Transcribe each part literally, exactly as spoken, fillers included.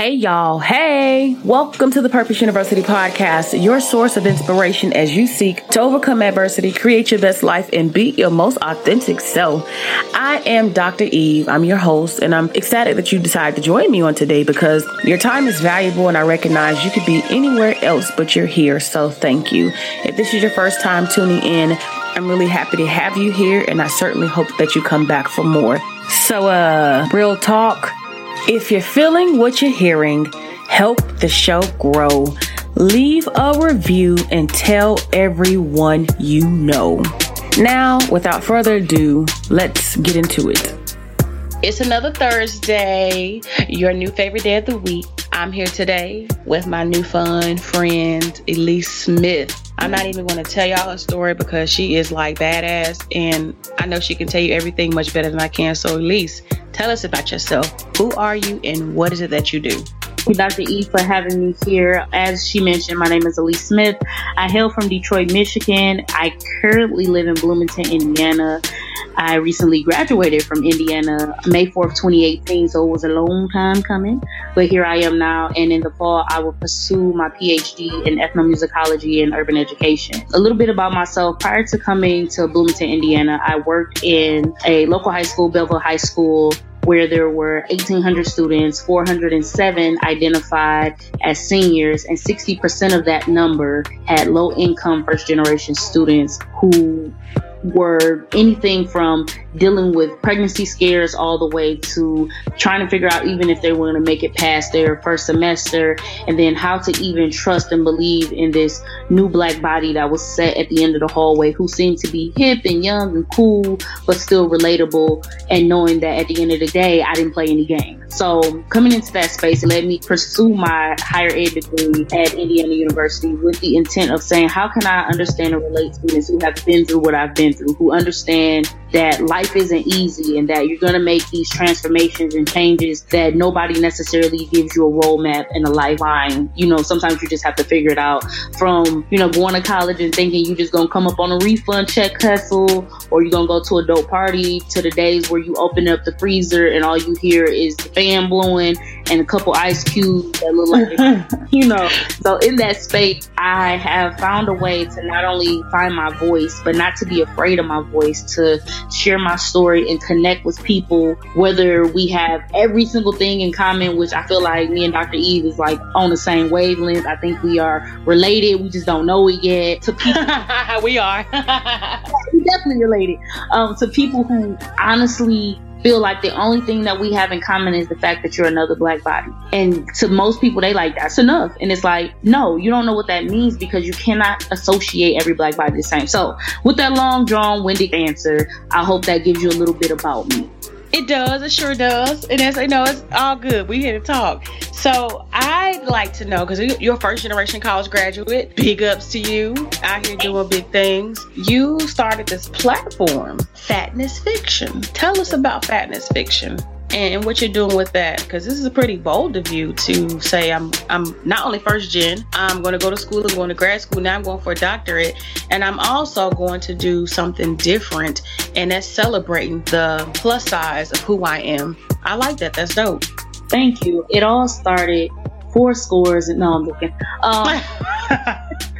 Hey, y'all. Hey, welcome to the Purpose University podcast, your source of inspiration as you seek to overcome adversity, create your best life, and be your most authentic self. I am Doctor Eve. I'm your host, and I'm excited that you decided to join me on today because your time is valuable, and I recognize you could be anywhere else, but you're here. So thank you. If this is your first time tuning in, I'm really happy to have you here, and I certainly hope that you come back for more. So, uh, real talk. If you're feeling what you're hearing, help the show grow. Leave a review and tell everyone you know. Now, without further ado, let's get into it. It's another Thursday, your new favorite day of the week. I'm here today with my new fun friend, Ellise Smith. I'm not even going to tell y'all her story because she is like badass, and I know she can tell you everything much better than I can. So Ellise, tell us about yourself. Who are you and what is it that you do? Thank you, Doctor E, for having me here. As she mentioned, my name is Ellise Smith. I hail from Detroit, Michigan. I currently live in Bloomington, Indiana. I recently graduated from Indiana May fourth, twenty eighteen, so it was a long time coming. But here I am now, and in the fall, I will pursue my P H D in ethnomusicology and urban education. A little bit about myself. Prior to coming to Bloomington, Indiana, I worked in a local high school, Belleville High School, where there were eighteen hundred students, four hundred seven identified as seniors, and sixty percent of that number had low-income first-generation students who were anything from dealing with pregnancy scares all the way to trying to figure out even if they were going to make it past their first semester, and then how to even trust and believe in this new black body that was set at the end of the hallway, who seemed to be hip and young and cool but still relatable, and knowing that at the end of the day I didn't play any game. So coming into that space, it let me pursue my higher ed degree at Indiana University with the intent of saying, how can I understand and relate to students who have been through what I've been through, who understand that life isn't easy and that you're going to make these transformations and changes that nobody necessarily gives you a roadmap and a lifeline. You know, sometimes you just have to figure it out, from, you know, going to college and thinking you're just going to come up on a refund check hustle, or you're going to go to a dope party, to the days where you open up the freezer and all you hear is the fan blowing and a couple ice cubes that look like, you know. So in that space, I have found a way to not only find my voice, but not to be afraid of my voice, to share my story and connect with people, whether we have every single thing in common, which I feel like me and Doctor Eve is like on the same wavelength. I think we are related. We just don't know it yet. To people, we are. We definitely related. Um, to people who honestly feel like the only thing that we have in common is the fact that you're another black body. And to most people, they like, that's enough. And it's like, no, you don't know what that means, because you cannot associate every black body the same. So with that long drawn winded answer, I hope that gives you a little bit about me. It does. It sure does. And as I know, it's all good. We here to talk. So I'd like to know, because you're a first generation college graduate, big ups to you out here doing big things. You started this platform, Fatness Fiction. Tell us about Fatness Fiction and what you're doing with that, because this is a pretty bold of you to say, I'm I'm not only first gen, I'm going to go to school, I'm going to grad school, now I'm going for a doctorate, and I'm also going to do something different, and that's celebrating the plus size of who I am. I like that. That's dope. Thank you. It all started four scores and no, I'm looking. Um,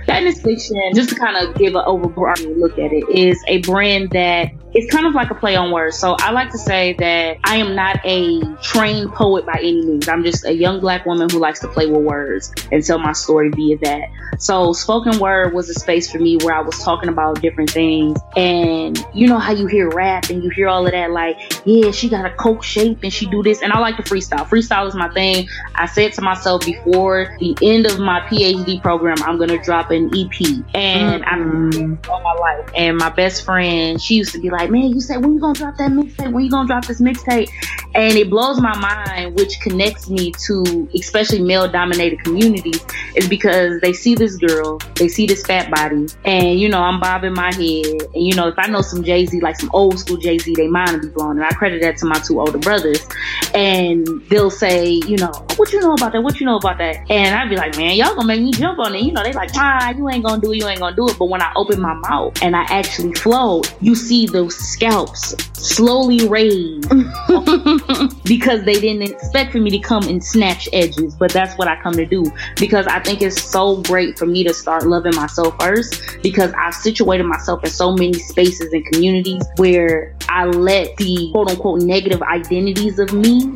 Fatness Fiction, just to kind of give an overarching look at it, is a brand that it's kind of like a play on words. So I like to say that I am not a trained poet by any means. I'm just a young black woman who likes to play with words and tell my story via that. So spoken word was a space for me where I was talking about different things. And you know how you hear rap and you hear all of that, like, yeah, she got a coke shape and she do this. And I like to freestyle. Freestyle is my thing. I said to myself, before the end of my P H D program, I'm going to drop an E P. And mm-hmm. I've all my life. And my best friend, she used to be like, Like, man, you said, when you gonna drop that mixtape? When you gonna drop this mixtape? And it blows my mind, which connects me to especially male-dominated communities, is because they see this girl, they see this fat body, and you know, I'm bobbing my head. And you know, if I know some Jay-Z, like some old school Jay-Z, they mind will be blown. And I credit that to my two older brothers. And they'll say, you know, what you know about that? What you know about that? And I'd be like, man, y'all gonna make me jump on it. You know, they like, ah, you ain't gonna do it, you ain't gonna do it. But when I open my mouth and I actually flow, you see the people's scalps slowly raised because they didn't expect for me to come and snatch edges. But that's what I come to do, because I think it's so great for me to start loving myself first, because I've situated myself in so many spaces and communities where I let the quote unquote negative identities of me,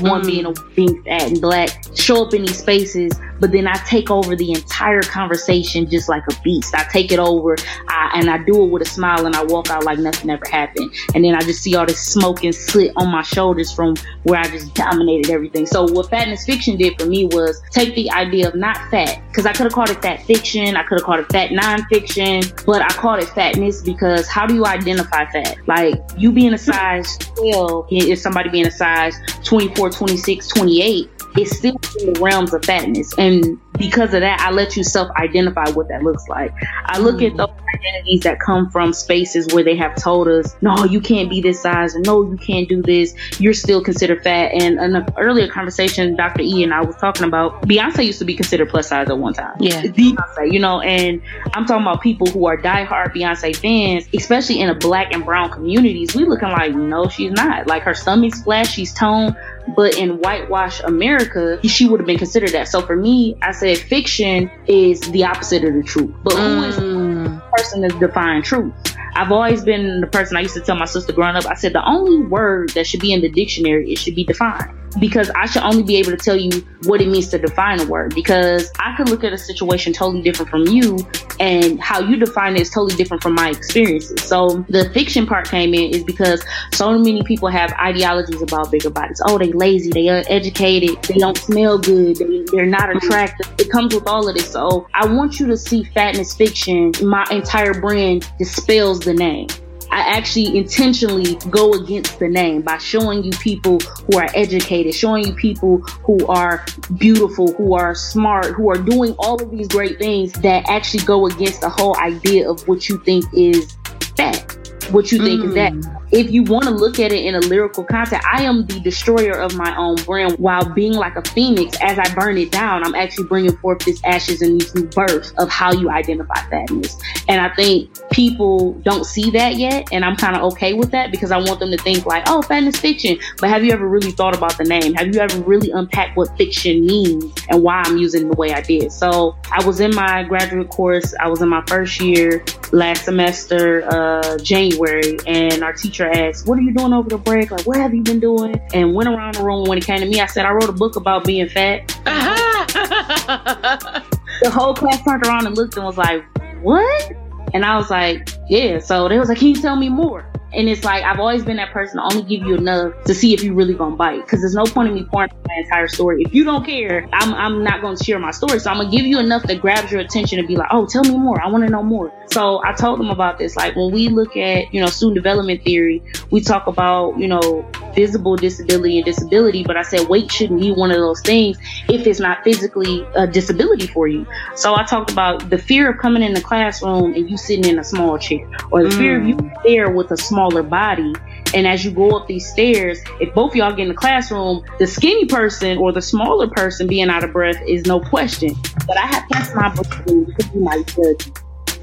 one being a being fat and black, show up in these spaces. But then I take over the entire conversation just like a beast. I take it over I, and I do it with a smile, and I walk out like nothing ever happened. And then I just see all this smoke and soot on my shoulders from where I just dominated everything. So what Fatness Fiction did for me was take the idea of not fat, because I could have called it fat fiction, I could have called it fat non-fiction, but I called it fatness because how do you identify fat? Like you being a size twelve, if somebody being a size twenty-four, twenty-six, twenty-eight, it's still in the realms of fatness. And because of that, I let you self-identify what that looks like. I look mm. at those identities that come from spaces where they have told us, no, you can't be this size, no, you can't do this, you're still considered fat. And in an earlier conversation, Doctor E and I was talking about, Beyonce used to be considered plus size at one time. Yeah. Beyonce, you know, and I'm talking about people who are diehard Beyonce fans, especially in a black and brown communities. We looking like, no, she's not. Like her stomach's flat, she's toned, but in whitewash America, she would have been considered that. So for me, I said, fiction is the opposite of the truth. But who is the person that's defining truth? I've always been the person, I used to tell my sister growing up, I said the only word that should be in the dictionary, it should be defined. Because I should only be able to tell you what it means to define a word, because I could look at a situation totally different from you, and how you define it is totally different from my experiences. So the fiction part came in is because so many people have ideologies about bigger bodies. Oh, they lazy, they uneducated, they don't smell good, they, they're not attractive. It comes with all of this. So I want you to see Fatness Fiction, my entire brand dispels the name. I actually intentionally go against the name by showing you people who are educated, showing you people who are beautiful, who are smart, who are doing all of these great things that actually go against the whole idea of what you think is fat, what you think mm. is that. If you want to look at it in a lyrical context, I am the destroyer of my own brand while being like a phoenix. As I burn it down, I'm actually bringing forth this ashes and these new birth of how you identify fatness. And I think people don't see that yet, and I'm kind of okay with that, because I want them to think like, oh, Fatness Fiction. But have you ever really thought about the name? Have you ever really unpacked what fiction means and why I'm using it the way I did? So I was in my graduate course. I was in my first year last semester, uh, January, and our teacher asked, what are you doing over the break? Like, what have you been doing? And went around the room. When it came to me, I said, I wrote a book about being fat. Uh-huh. The whole class turned around and looked and was like, what? And I was like, yeah. So they was like, can you tell me more? And it's like, I've always been that person to only give you enough to see if you really gonna bite, because there's no point in me pouring my entire story if you don't care. I'm I'm not gonna share my story, so I'm gonna give you enough that grabs your attention and be like, oh, tell me more, I want to know more. So I told them about this, like when we look at, you know, student development theory, we talk about, you know, visible disability and disability, but I said weight shouldn't be one of those things if it's not physically a disability for you. So I talked about the fear of coming in the classroom and you sitting in a small chair, or the mm. fear of you there with a small smaller body, and as you go up these stairs, if both of y'all get in the classroom, the skinny person or the smaller person being out of breath is no question. But I have passed my brain because you might judge.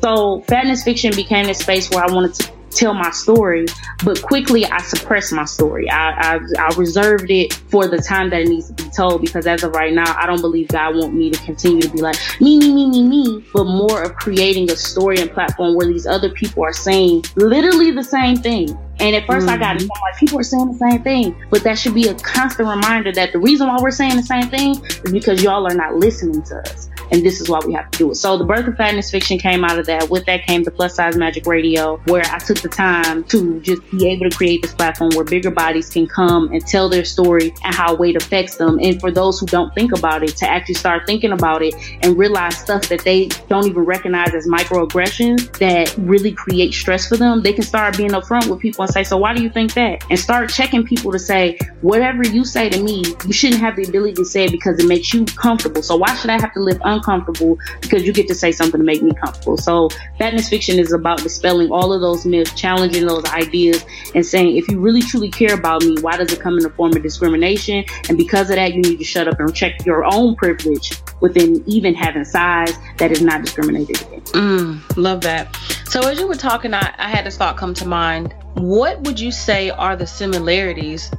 So Fatness Fiction became a space where I wanted to tell my story, but quickly I suppressed my story. I, I I reserved it for the time that it needs to be told, because as of right now, I don't believe God wants me to continue to be like me, me, me, me, me, but more of creating a story and platform where these other people are saying literally the same thing. And at first mm. I got it, I'm like, people are saying the same thing, but that should be a constant reminder that the reason why we're saying the same thing is because y'all are not listening to us. And this is why we have to do it. So the birth of Fatness Fiction came out of that. With that came the Plus Size Magic Radio, where I took the time to just be able to create this platform where bigger bodies can come and tell their story and how weight affects them. And for those who don't think about it, to actually start thinking about it and realize stuff that they don't even recognize as microaggressions that really create stress for them. They can start being upfront with people and say, so why do you think that? And start checking people to say, whatever you say to me, you shouldn't have the ability to say it because it makes you comfortable. So why should I have to live un- uncomfortable because you get to say something to make me comfortable. So Fatness Fiction is about dispelling all of those myths, challenging those ideas, and saying, if you really truly care about me, why does it come in the form of discrimination? And because of that, you need to shut up and check your own privilege within even having size that is not discriminated against. Mm, love that. So as you were talking, I, I had this thought come to mind. What would you say are the similarities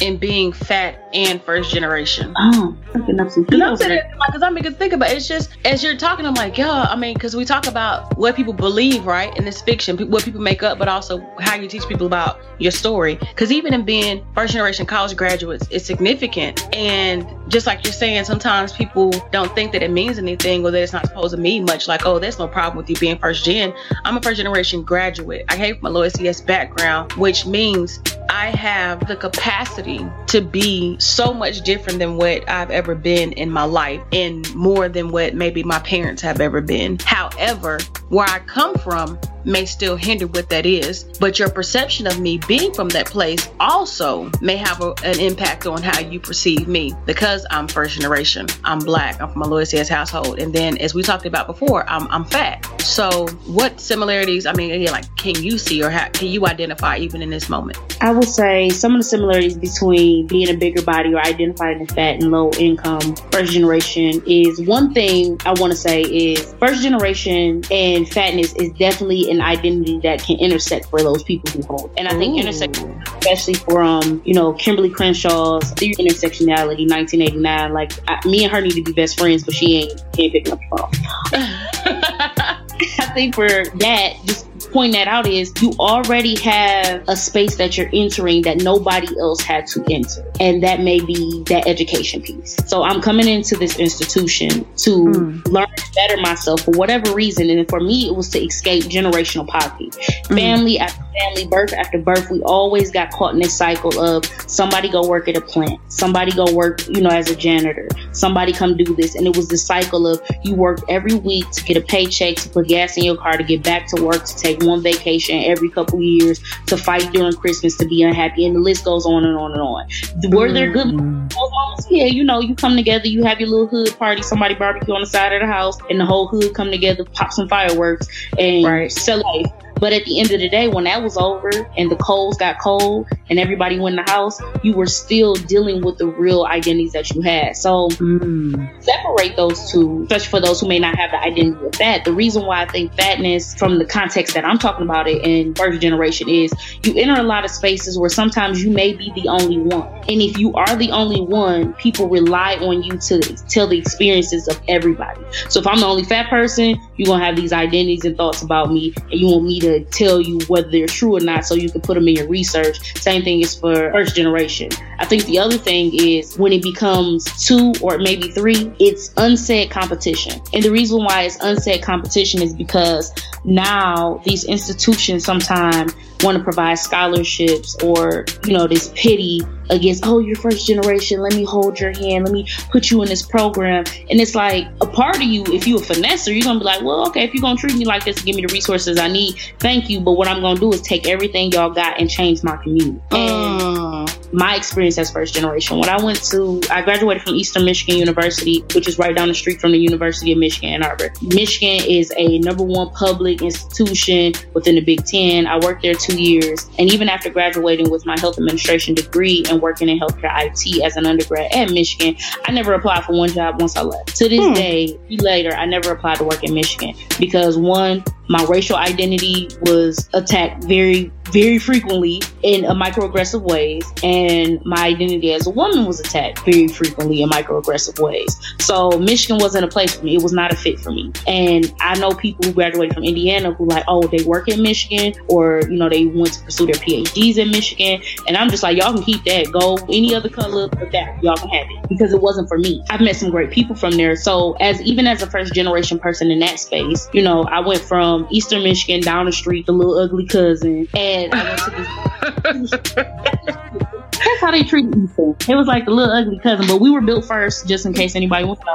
in being fat and first generation? Oh, picking up some pillows. Because I mean, because think about it. It's just, as you're talking, I'm like, yo, I mean, because we talk about what people believe, right? And this fiction, what people make up, but also how you teach people about your story. Because even in being first generation college graduates, it's significant. And just like you're saying, sometimes people don't think that it means anything or that it's not supposed to mean much. Like, oh, there's no problem with you being first gen. I'm a first generation graduate. I came from a low S E S background, which means I have the capacity to be so much different than what I've ever been in my life and more than what maybe my parents have ever been. However, where I come from may still hinder what that is, but your perception of me being from that place also may have a, an impact on how you perceive me, because I'm first generation, I'm black, I'm from a low S E S household, and then as we talked about before, I'm, I'm fat. So what similarities, I mean, again, like, can you see or how, can you identify even in this moment? I would say some of the similarities between being a bigger body or identifying as fat and low income first generation is, one thing I want to say is first generation and fatness is definitely an identity that can intersect for those people who hold. And I think Ooh. intersect, especially from, um, you know, Kimberly Crenshaw's theory of intersectionality, nineteen eighty-nine. Like, I, me and her need to be best friends, but she ain't, she ain't picking up the phone. I think for that, just point that out, is you already have a space that you're entering that nobody else had to enter. And that may be that education piece. So I'm coming into this institution to mm. learn to better myself for whatever reason. And for me, it was to escape generational poverty. Mm. Family after family, birth after birth, we always got caught in this cycle of somebody go work at a plant, somebody go work, you know, as a janitor, somebody come do this. And it was this cycle of you work every week to get a paycheck, to put gas in your car, to get back to work, to take one vacation every couple years, to fight during Christmas, to be unhappy, and the list goes on and on and on. Were there good moments? Yeah, you know, you come together, you have your little hood party, somebody barbecue on the side of the house, and the whole hood come together, pop some fireworks, and right. celebrate. But at the end of the day, when that was over and the colds got cold and everybody went in the house, you were still dealing with the real identities that you had. So mm. separate those two, especially for those who may not have the identity of fat. The reason why I think fatness, from the context that I'm talking about it in first generation, is you enter a lot of spaces where sometimes you may be the only one. And if you are the only one, people rely on you to tell the experiences of everybody. So if I'm the only fat person, you're going to have these identities and thoughts about me, and you want me to tell you whether they're true or not so you can put them in your research. Same thing is for first generation. I think the other thing is when it becomes two or maybe three, it's unsaid competition. And the reason why it's unsaid competition is because now these institutions sometimes want to provide scholarships or, you know, this pity against, oh, you're first generation, let me hold your hand, let me put you in this program. And it's like, a part of you, if you a finesser, you're gonna be like, well, okay, if you're gonna treat me like this, give me the resources I need, thank you, but what I'm gonna do is take everything y'all got and change my community. And my experience as first generation, when I went to, I graduated from Eastern Michigan University, which is right down the street from the University of Michigan, Ann Arbor. Michigan is a number one public institution within the Big Ten. I worked there two years. And even after graduating with my health administration degree and working in healthcare I T as an undergrad at Michigan, I never applied for one job once I left. To this hmm. day, later, I never applied to work in Michigan because, one, my racial identity was attacked very, very frequently in a microaggressive ways. And my identity as a woman was attacked very frequently in microaggressive ways. So Michigan wasn't a place for me. It was not a fit for me. And I know people who graduated from Indiana who like, oh, they work in Michigan, or, you know, they went to pursue their PhDs in Michigan. And I'm just like, y'all can keep that. Go any other color but that. Y'all can have it. Because it wasn't for me. I've met some great people from there. So as even as a first generation person in that space, you know, I went from Eastern Michigan, down the street, the little ugly cousin, and I went to this. That's how they treated Eastern. It was like the little ugly cousin, but we were built first, just in case anybody wants to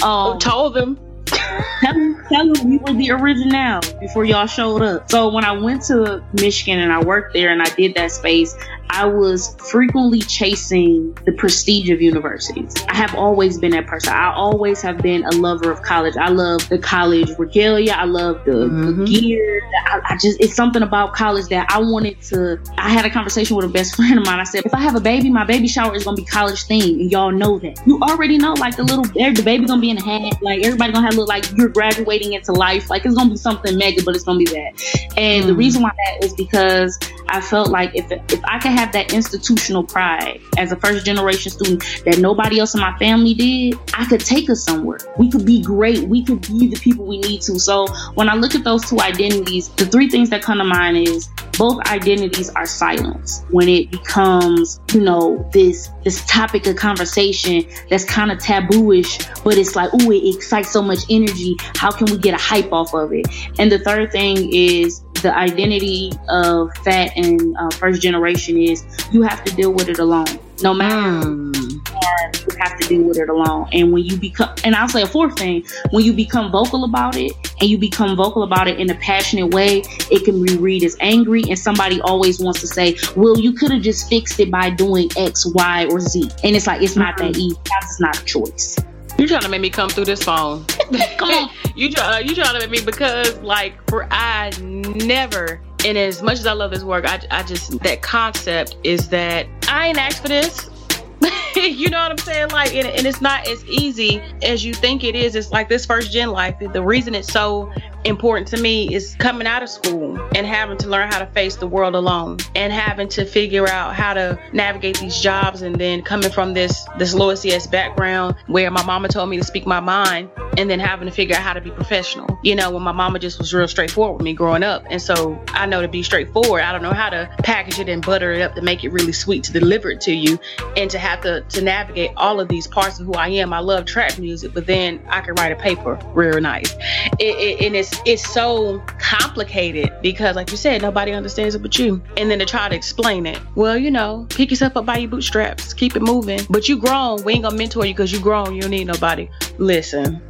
know. Um, Who told them? Tell them, tell them we were the original before y'all showed up. So when I went to Michigan and I worked there and I did that space, I was frequently chasing the prestige of universities. I have always been that person. I always have been a lover of college. I love the college regalia. I love the, mm-hmm. the gear. I, I just, it's something about college that I wanted to, I had a conversation with a best friend of mine. I said, if I have a baby, my baby shower is going to be college themed. And y'all know that. You already know, like the little, the baby going to be in a hat. Like everybody going to have look like you're graduating into life. Like it's going to be something mega, but it's going to be that. And mm-hmm. the reason why that is because I felt like if, if I could have that institutional pride as a first generation student that nobody else in my family did, I could take us somewhere. We could be great. We could be the people we need to. So when I look at those two identities, the three things that come to mind is both identities are silenced when it becomes, you know, this this topic of conversation that's kind of taboo-ish, but it's like, ooh, it excites so much energy. How can we get a hype off of it? And the third thing is the identity of fat and uh, first generation is you have to deal with it alone. No matter mm. what, you have to deal with it alone. And when you become, and I'll say a fourth thing, when you become vocal about it and you become vocal about it in a passionate way, it can be read as angry. And somebody always wants to say, well, you could have just fixed it by doing X, Y, or Z. And it's like, it's mm-hmm. not that easy. That's not a choice. You're trying to make me come through this phone. Come on. You try, you trying to make me, because like for I never, and as much as I love this work, I, I just, that concept is that I ain't asked for this. You know what I'm saying? Like, and, and it's not as easy as you think it is. It's like this first gen life. The reason it's so important to me is coming out of school and having to learn how to face the world alone and having to figure out how to navigate these jobs. And then coming from this, this low S E S background where my mama told me to speak my mind, and then having to figure out how to be professional, you know, when my mama just was real straightforward with me growing up. And so I know to be straightforward, I don't know how to package it and butter it up to make it really sweet to deliver it to you, and to have to, to navigate all of these parts of who I am. I love trap music, but then I can write a paper real nice. It, it, and it's it's so complicated because, like you said, nobody understands it but you. And then to try to explain it, well, you know, pick yourself up by your bootstraps, keep it moving. But you grown, we ain't gonna mentor you because you grown, you don't need nobody. Listen,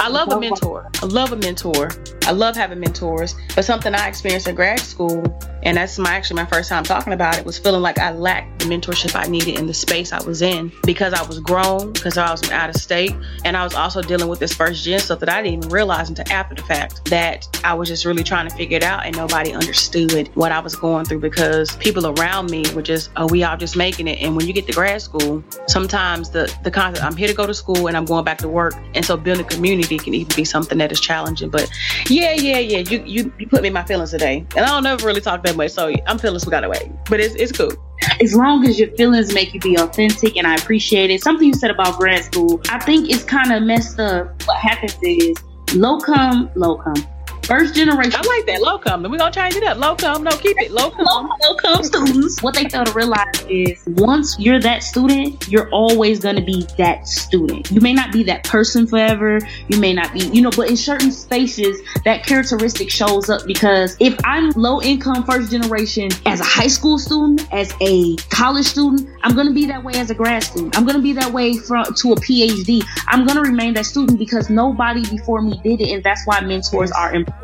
I love a mentor. I love a mentor. I love having mentors. But something I experienced in grad school, and that's my actually my first time talking about it, was feeling like I lacked the mentorship I needed in the space I was in, because I was grown, because I was out of state, and I was also dealing with this first gen stuff that I didn't even realize until after the fact, that I was just really trying to figure it out, and nobody understood what I was going through because people around me were just, oh, we all just making it. And when you get to grad school, sometimes the, the concept, I'm here to go to school and I'm going back to work. And so building a community can even be something that is challenging. But yeah, yeah, yeah, you, you, you put me in my feelings today. And I don't ever really talk that much, so I'm feelings we got away. But it's it's cool. As long as your feelings make you be authentic, and I appreciate it. Something you said about grad school, I think it's kind of messed up. What happens is, low come, low come. First generation. I like that, low come. We're going to change it up. Low come, no, keep it. Low come. Low, low come students. What they fail to realize is once you're that student, you're always going to be that student. You may not be that person forever. You may not be, you know, but in certain spaces, that characteristic shows up. Because if I'm low income first generation as a high school student, as a college student, I'm going to be that way as a grad student. I'm going to be that way from, to a PhD. I'm going to remain that student because nobody before me did it. And that's why mentors are important.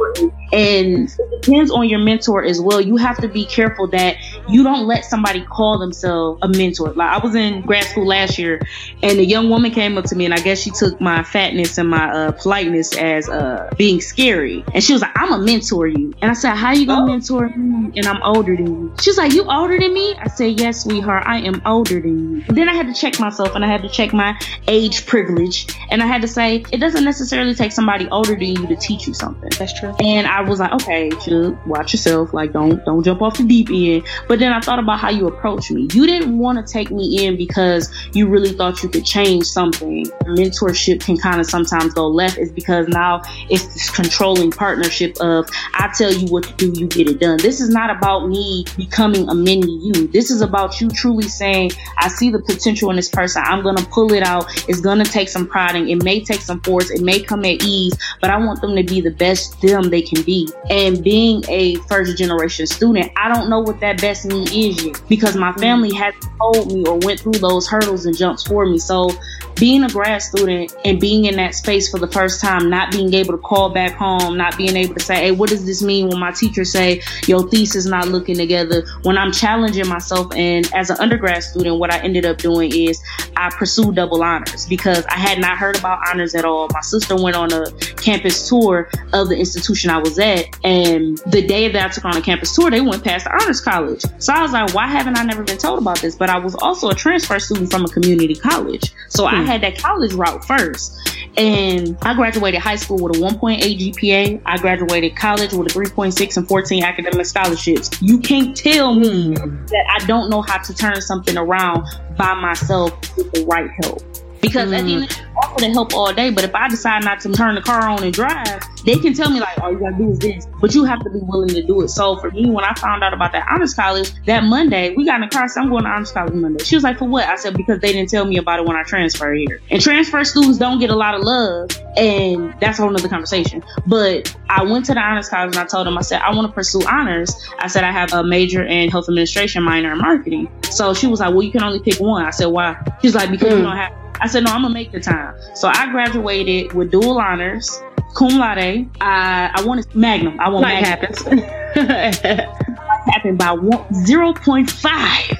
And it depends on your mentor as well. You have to be careful that you don't let somebody call themselves a mentor. Like, I was in grad school last year, and a young woman came up to me, and I guess she took my fatness and my uh, politeness as uh, being scary. And she was like, I'm gonna mentor you. And I said, how you gonna oh. mentor me? And I'm older than you. She's like, you older than me? I said, yes, sweetheart, I am older than you. And then I had to check myself, and I had to check my age privilege. And I had to say, it doesn't necessarily take somebody older than you to teach you something. That's true. And I was like, okay, you watch yourself. Like, don't don't jump off the deep end. But then I thought about how you approached me. You didn't want to take me in because you really thought you could change something. Mentorship can kind of sometimes go left, is because now it's this controlling partnership of, I tell you what to do, you get it done. This is not about me becoming a mini you. This is about you truly saying, I see the potential in this person. I'm going to pull it out. It's going to take some prodding. It may take some force. It may come at ease, but I want them to be the best. They're them they can be. And being a first generation student, I don't know what that best me is yet, because my family hasn't told me or went through those hurdles and jumps for me. So being a grad student and being in that space for the first time, not being able to call back home, not being able to say, hey, what does this mean when my teacher say your thesis not looking together, when I'm challenging myself. And as an undergrad student, what I ended up doing is I pursued double honors, because I had not heard about honors at all. My sister went on a campus tour of the institution I was at, and the day that I took on a campus tour, they went past the honors college. So I was like, why haven't I never been told about this? But I was also a transfer student from a community college, so hmm. I had that college route first. And I graduated high school with a one point eight G P A. I graduated college with a three point six and fourteen academic scholarships. You can't tell me that I don't know how to turn something around by myself with the right help. Because mm. at the end of the day, I offer to help all day, but if I decide not to turn the car on and drive, they can tell me like, all you gotta do is this, but you have to be willing to do it. So for me, when I found out about that honors college, that Monday, we got in the car, so I'm going to honors college Monday. She was like, for what? I said, because they didn't tell me about it when I transferred here. And transfer students don't get a lot of love, and that's a whole nother conversation. But I went to the honors college and I told them, I said, I want to pursue honors. I said, I have a major in health administration, minor in marketing. So she was like, well, you can only pick one. I said, why? She's like, because mm. you don't have. I said, no, I'm gonna make the time. So I graduated with dual honors, cum laude. I, I wanted magnum. I want Life magnum. Life happens. Life happened by one, zero point five,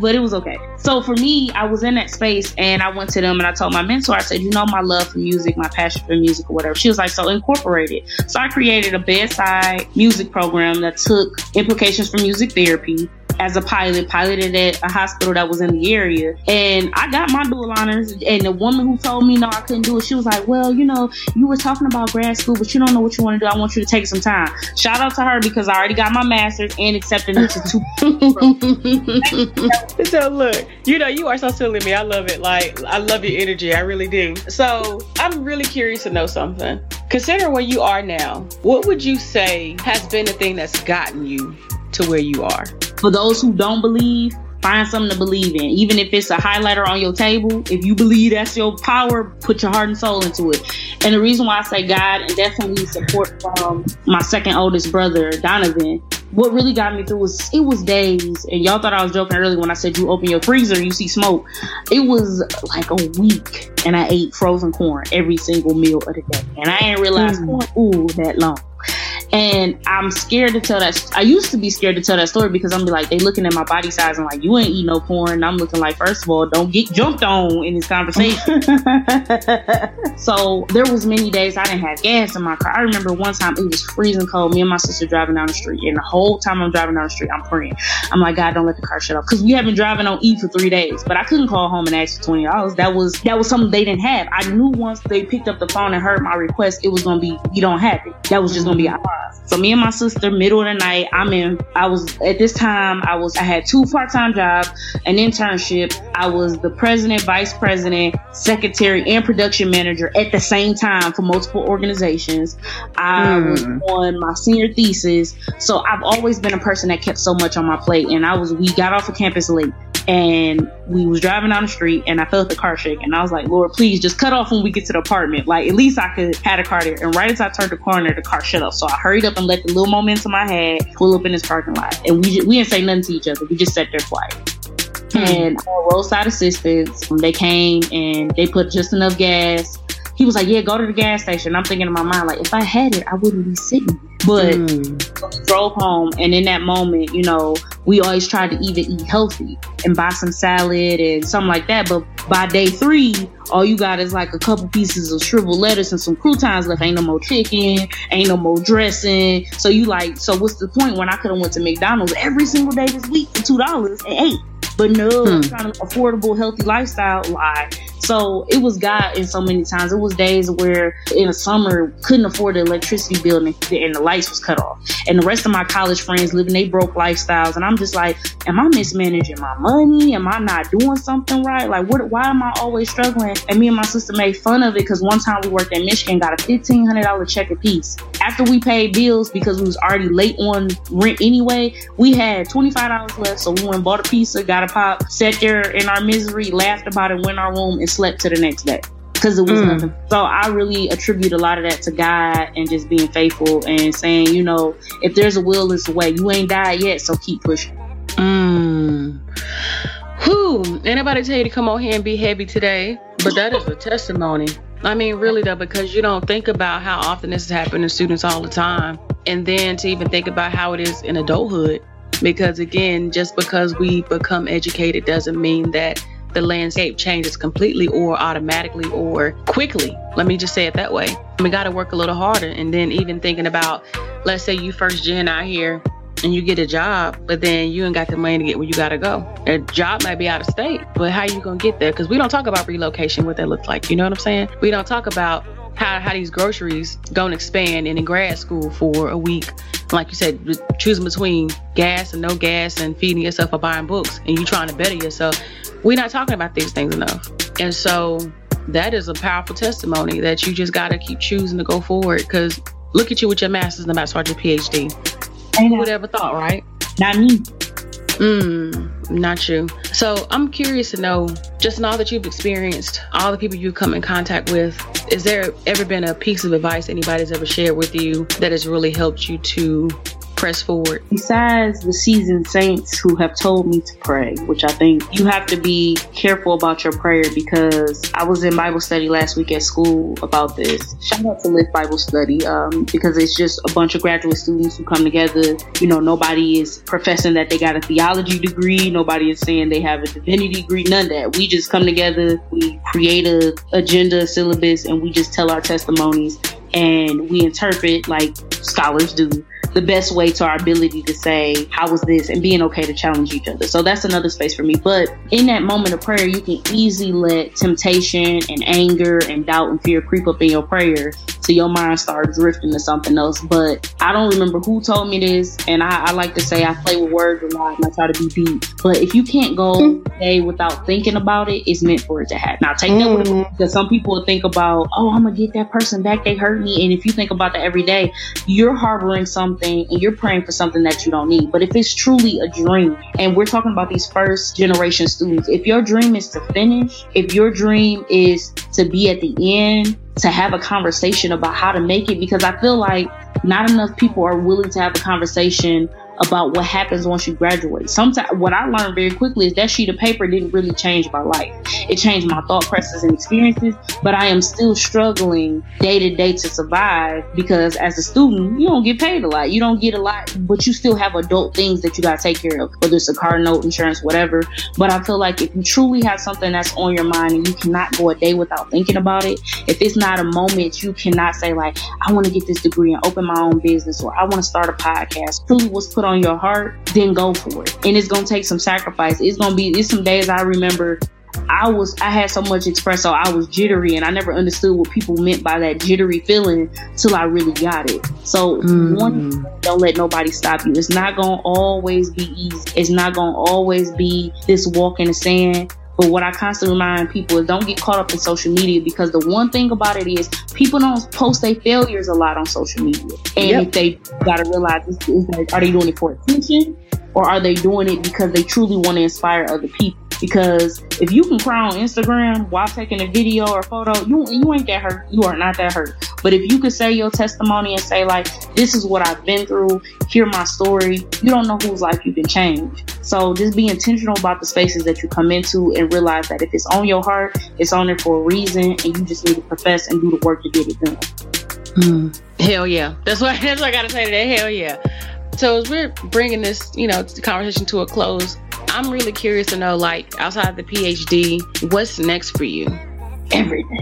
but it was okay. So for me, I was in that space, and I went to them and I told my mentor, I said, you know, my love for music, my passion for music or whatever. She was like, so incorporate it. So I created a bedside music program that took implications from music therapy as a pilot, piloted at a hospital that was in the area. And I got my dual honors, and the woman who told me no, I couldn't do it, she was like, well, you know, you were talking about grad school, but you don't know what you want to do. I want you to take some time. Shout out to her, because I already got my master's and accepted into two. So look, you know, you are so silly me. I love it. Like, I love your energy. I really do. So I'm really curious to know something. Consider where you are now. What would you say has been the thing that's gotten you to where you are? For those who don't believe, find something to believe in. Even if it's a highlighter on your table, if you believe that's your power, put your heart and soul into it. And the reason why I say God, and definitely support from my second oldest brother, Donovan, what really got me through was, it was days, and y'all thought I was joking earlier when I said you open your freezer, you see smoke. It was like a week, and I ate frozen corn every single meal of the day. And I didn't realize corn, ooh, that long. And I'm scared to tell that. I used to be scared to tell that story, because I'm be like, they looking at my body size and like, you ain't eat no corn. And I'm looking like, first of all, don't get jumped on in this conversation. So there was many days I didn't have gas in my car. I remember one time it was freezing cold. Me and my sister driving down the street, and the whole time I'm driving down the street, I'm praying. I'm like, God, don't let the car shut off, because we have been driving on E for three days. But I couldn't call home and ask for twenty dollars. That was that was something they didn't have. I knew once they picked up the phone and heard my request, it was gonna be, you don't have it. That was just gonna be a So me and my sister, middle of the night, I'm in, I was, at this time, I was, I had two part-time jobs, an internship. I was the president, vice president, secretary, and production manager at the same time for multiple organizations. I mm. was on my senior thesis. So I've always been a person that kept so much on my plate. And I was, we got off of campus late, and we was driving down the street, and I felt the car shake, and I was like, Lord, please just cut off when we get to the apartment. Like, at least I could had a car there. And right as I turned the corner, the car shut off. So I hurried up and let the little momentum I had pull up in this parking lot, and we, just, we didn't say nothing to each other. We just sat there quiet. Hmm. And our roadside assistants, they came and they put just enough gas. He was like, yeah, go to the gas station. I'm thinking in my mind, like, if I had it, I wouldn't be sitting. But mm. drove home, and in that moment, you know, we always tried to even eat healthy and buy some salad and something like that. But by day three, all you got is like a couple pieces of shriveled lettuce and some croutons left. Ain't no more chicken, ain't no more dressing. So you like, so what's the point when I could have went to McDonald's every single day this week for two dollars and ate? But no, hmm. trying to affordable, healthy lifestyle lie. So it was God in so many times. It was days where in the summer, couldn't afford the electricity bill, and the lights was cut off. And the rest of my college friends living they broke lifestyles. And I'm just like, am I mismanaging my money? Am I not doing something right? Like, what? Why am I always struggling? And me and my sister made fun of it, because one time we worked in Michigan, got a fifteen hundred dollars check apiece. After we paid bills, because we was already late on rent anyway, we had twenty-five dollars left. So we went and bought a pizza, got a pop, sat there in our misery, laughed about it, went in our room, and slept to the next day. because it was mm. nothing. So I really attribute a lot of that to God and just being faithful and saying, you know, if there's a will, it's a way. You ain't died yet, so keep pushing. Mm. Whew. Anybody tell you to come on here and be heavy today? But that is a testimony. I mean, really, though, because you don't think about how often this is happening to students all the time. And then to even think about how it is in adulthood. Because, again, just because we become educated doesn't mean that the landscape changes completely or automatically or quickly. Let me just say it that way. We got to work a little harder. And then even thinking about, let's say you first gen out here and you get a job, but then you ain't got the money to get where you got to go. A job might be out of state, but how you going to get there? Because we don't talk about relocation, what that looks like. You know what I'm saying? We don't talk about how, how these groceries going to expand in grad school for a week. Like you said, choosing between gas and no gas and feeding yourself or buying books and you trying to better yourself. We're not talking about these things enough. And so that is a powerful testimony that you just got to keep choosing to go forward, because look at you with your master's and about to start your P H D. Who would ever thought, right? Not me. Mm, not you. So I'm curious to know, just in all that you've experienced, all the people you've come in contact with, is there ever been a piece of advice anybody's ever shared with you that has really helped you to press forward? Besides the seasoned saints who have told me to pray, which I think you have to be careful about your prayer, because I was in Bible study last week at school about this. Shout out to Lift Bible Study, um, because it's just a bunch of graduate students who come together. You know, nobody is professing that they got a theology degree. Nobody is saying they have a divinity degree. None of that. We just come together. We create a agenda, syllabus, and we just tell our testimonies. And we interpret, like scholars do, the best way to our ability to say, how was this? And being okay to challenge each other. So that's another space for me. But in that moment of prayer, you can easily let temptation and anger and doubt and fear creep up in your prayer. So your mind starts drifting to something else. But I don't remember who told me this. And I, I like to say I play with words a lot and I try to be deep. But if you can't go a day without thinking about it, it's meant for it to happen. Now take that with a because some people think about, oh, I'm going to get that person back. They hurt me. And if you think about that every day, you're harboring something and you're praying for something that you don't need. But if it's truly a dream, and we're talking about these first generation students, if your dream is to finish, if your dream is to be at the end, to have a conversation about how to make it, because I feel like not enough people are willing to have a conversation about what happens once you graduate. Sometimes what I learned very quickly is that sheet of paper didn't really change my life. It changed my thought processes and experiences, but I am still struggling day to day to survive, because as a student, you don't get paid a lot. You don't get a lot, but you still have adult things that you got to take care of, whether it's a car note, insurance, whatever. But I feel like if you truly have something that's on your mind and you cannot go a day without thinking about it, if it's not a moment, you cannot say like, I want to get this degree and open my own business, or I want to start a podcast. Truly what's put on on your heart, then go for it. And it's gonna take some sacrifice. It's gonna be it's some days. I remember I was I had so much espresso, I was jittery, and I never understood what people meant by that jittery feeling till I really got it. So mm. one, don't let nobody stop you. It's not gonna always be easy. It's not gonna always be this walk in the sand. But what I constantly remind people is, don't get caught up in social media, because the one thing about it is people don't post their failures a lot on social media. And yep. if they gotta realize, is, is like, are they doing it for attention, or are they doing it because they truly want to inspire other people? Because if you can cry on Instagram while taking a video or a photo, you you ain't that hurt. You are not that hurt. But if you could say your testimony and say like, this is what I've been through, hear my story, you don't know whose life you can change. So just be intentional about the spaces that you come into, and realize that if it's on your heart, it's on there for a reason, and you just need to profess and do the work to get it done. Mm. Hell yeah. That's what, that's what I got to say today. Hell yeah. So as we're bringing this, you know, conversation to a close, I'm really curious to know, like, outside of the P H D, what's next for you? Everything.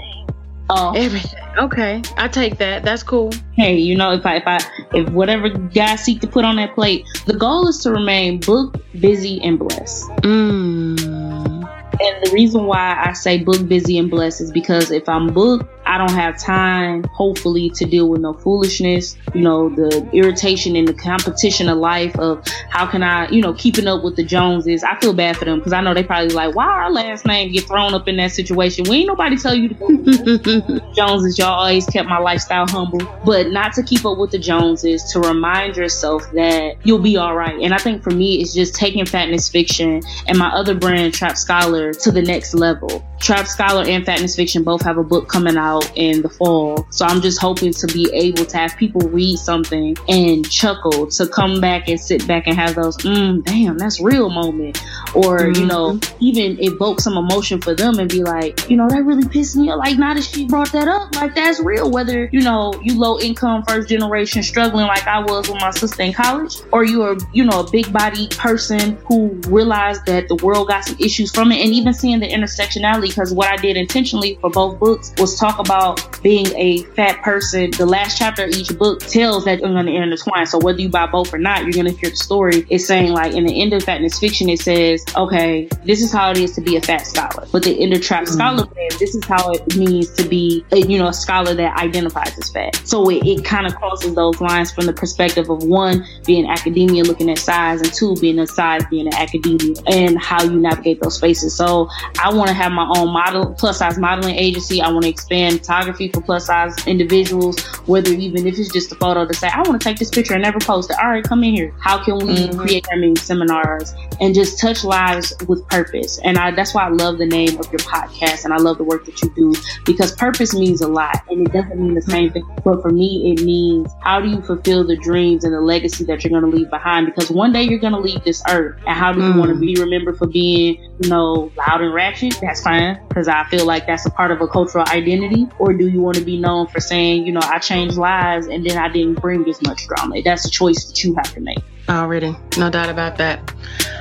Oh, everything. Okay, I take that. That's cool. Hey, you know, if I, if I, if whatever guys seek to put on that plate, the goal is to remain booked, busy, and blessed. Mm. And the reason why I say booked, busy, and blessed is because if I'm booked, I don't have time, hopefully, to deal with no foolishness, you know, the irritation and the competition of life of how can I, you know, keeping up with the Joneses. I feel bad for them because I know they probably like, why our last name get thrown up in that situation? We ain't nobody tell you to go with Joneses. Y'all always kept my lifestyle humble, but not to keep up with the Joneses, to remind yourself that you'll be all right. And I think for me, it's just taking Fatness Fiction and my other brand, Trap Scholar, to the next level. Trap Scholar and Fatness Fiction both have a book coming out in the fall. So I'm just hoping to be able to have people read something and chuckle, to come back and sit back and have those, mm, damn, that's real moment. Or, mm-hmm. you know, even evoke some emotion for them and be like, you know, that really pissed me off. Like, now that she brought that up, like, that's real. Whether, you know, you low income, first generation, struggling like I was with my sister in college, or you are, you know, a big body person who realized that the world got some issues from it. And even seeing the intersectionality, because what I did intentionally for both books was talk about being a fat person. The last chapter of each book tells that you're going to intertwine. So whether you buy both or not, you're going to hear the story. It's saying, like, in the end of Fatness Fiction, it says, okay, this is how it is to be a fat scholar. But the end of Trap mm-hmm. Scholar, this is how it means to be a, you know, a scholar that identifies as fat. So it, it kind of crosses those lines from the perspective of one, being academia, looking at size, and two, being a size, being an academia, and how you navigate those spaces. So I want to have my own model, plus size modeling agency. I want to expand photography for plus size individuals, whether even if it's just a photo to say, I want to take this picture and never post it. All right, come in here. How can we mm-hmm. create that many seminars and just touch lives with purpose? And I, that's why I love the name of your podcast, and I love the work that you do, because purpose means a lot, and it doesn't mean the same thing. But for me, it means, how do you fulfill the dreams and the legacy that you're going to leave behind? Because one day you're going to leave this earth, and how do you mm-hmm. want to be remembered for being, you know, loud and ratchet? That's fine, because I feel like that's a part of a cultural identity. Or do you want to be known for saying, you know, I changed lives and then I didn't bring as much drama? That's a choice that you have to make. Already, no doubt about that.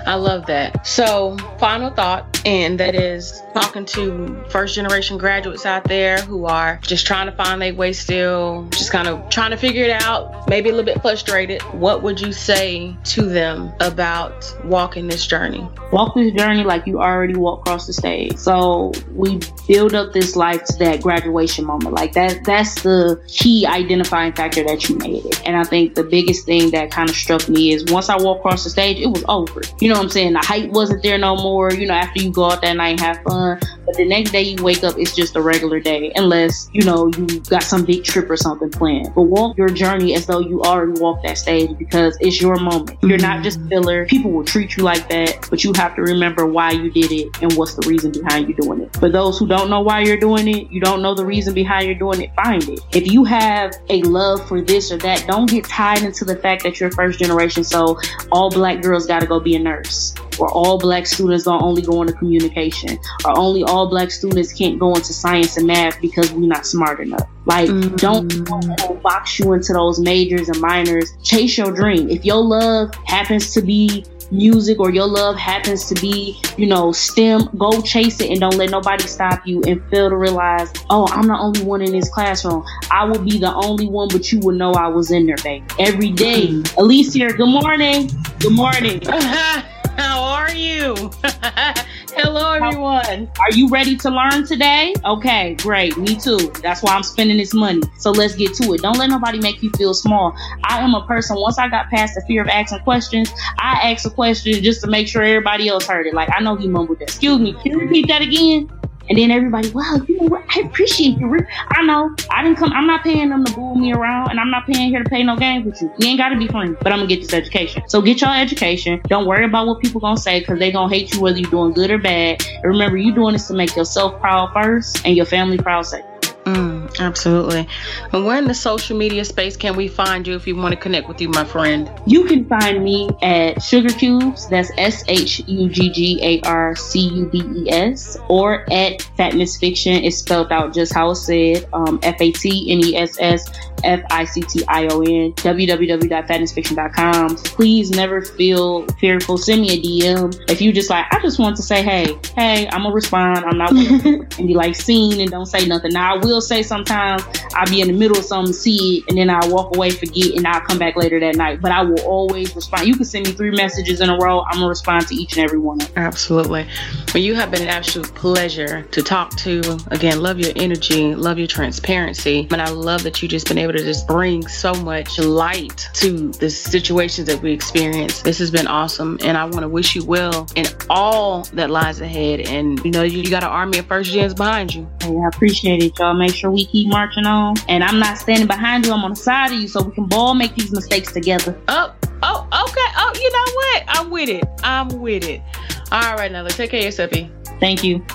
I love that. So, final thought, and that is talking to first generation graduates out there who are just trying to find their way still, just kind of trying to figure it out, maybe a little bit frustrated. What would you say to them about walking this journey? Walk this journey like you already walked across the stage. So we build up this life to that graduation moment. Like that, that's the key identifying factor that you made it. And I think the biggest thing that kind of struck me is, once I walked across the stage, it was over. You know what I'm saying? The hype wasn't there no more. You know, after you go out that night and have fun, but the next day you wake up, it's just a regular day, unless, you know, you got some big trip or something planned. But walk your journey as though you already walked that stage, because it's your moment. Mm-hmm. You're not just filler. People will treat you like that, but you have to remember why you did it and what's the reason behind you doing it. For those who don't know why you're doing it, you don't know the reason behind you're doing it, find it. If you have a love for this or that, don't get tied into the fact that you're first generation. So all black girls got to go be a nurse, or all black students don't only go into communication, or only all black students can't go into science and math because we're not smart enough. Like, mm-hmm. don't, don't box you into those majors and minors. Chase your dream. If your love happens to be music, or your love happens to be, you know, STEM, go chase it, and don't let nobody stop you and fail to realize, oh, I'm the only one in this classroom. I will be the only one, but you will know I was in there, baby. Every day. Mm-hmm. Ellise here. Good morning. Good morning. How are you? Hello, everyone. Are you ready to learn today? Okay, great. Me too. That's why I'm spending this money. So let's get to it. Don't let nobody make you feel small. I am a person, once I got past the fear of asking questions, I asked a question just to make sure everybody else heard it. Like, I know he mumbled that. Excuse me, can you repeat that again? And then everybody, wow, you know what? I appreciate you. I know. I didn't come. I'm not paying them to boo me around, and I'm not paying here to play no games with you. You ain't got to be friends, but I'm going to get this education. So get your education. Don't worry about what people going to say, because they going to hate you whether you're doing good or bad. And remember, you're doing this to make yourself proud first and your family proud second. Mm, absolutely. And where in the social media space can we find you if you want to connect with you, my friend? You can find me at Sugar Cubes, that's S H U G G A R C U B E S, or at Fatness Fiction. It's spelled out just how it's said, um, F A T N E S S F I C T I O N, w w w dot fatness fiction dot com. Please never feel fearful. Send me a D M. If you just like, I just want to say, hey, hey, I'm going to respond. I'm not and be like seen and don't say nothing. Now I will still say sometimes I'll be in the middle of something, see it, and then I'll walk away, forget, and I'll come back later that night. But I will always respond. You can send me three messages in a row. I'm going to respond to each and every one of them. Absolutely. Well, you have been an absolute pleasure to talk to. Again, love your energy, love your transparency. And I love that you've just been able to just bring so much light to the situations that we experience. This has been awesome. And I want to wish you well in all that lies ahead. And, you know, you, you got an army of first gens behind you. Hey, I appreciate it, y'all. Make sure we keep marching on. And I'm not standing behind you. I'm on the side of you, so we can all make these mistakes together. Oh, oh, okay. Oh, you know what? I'm with it. I'm with it. All right, now, take care of yourself, E. Thank you.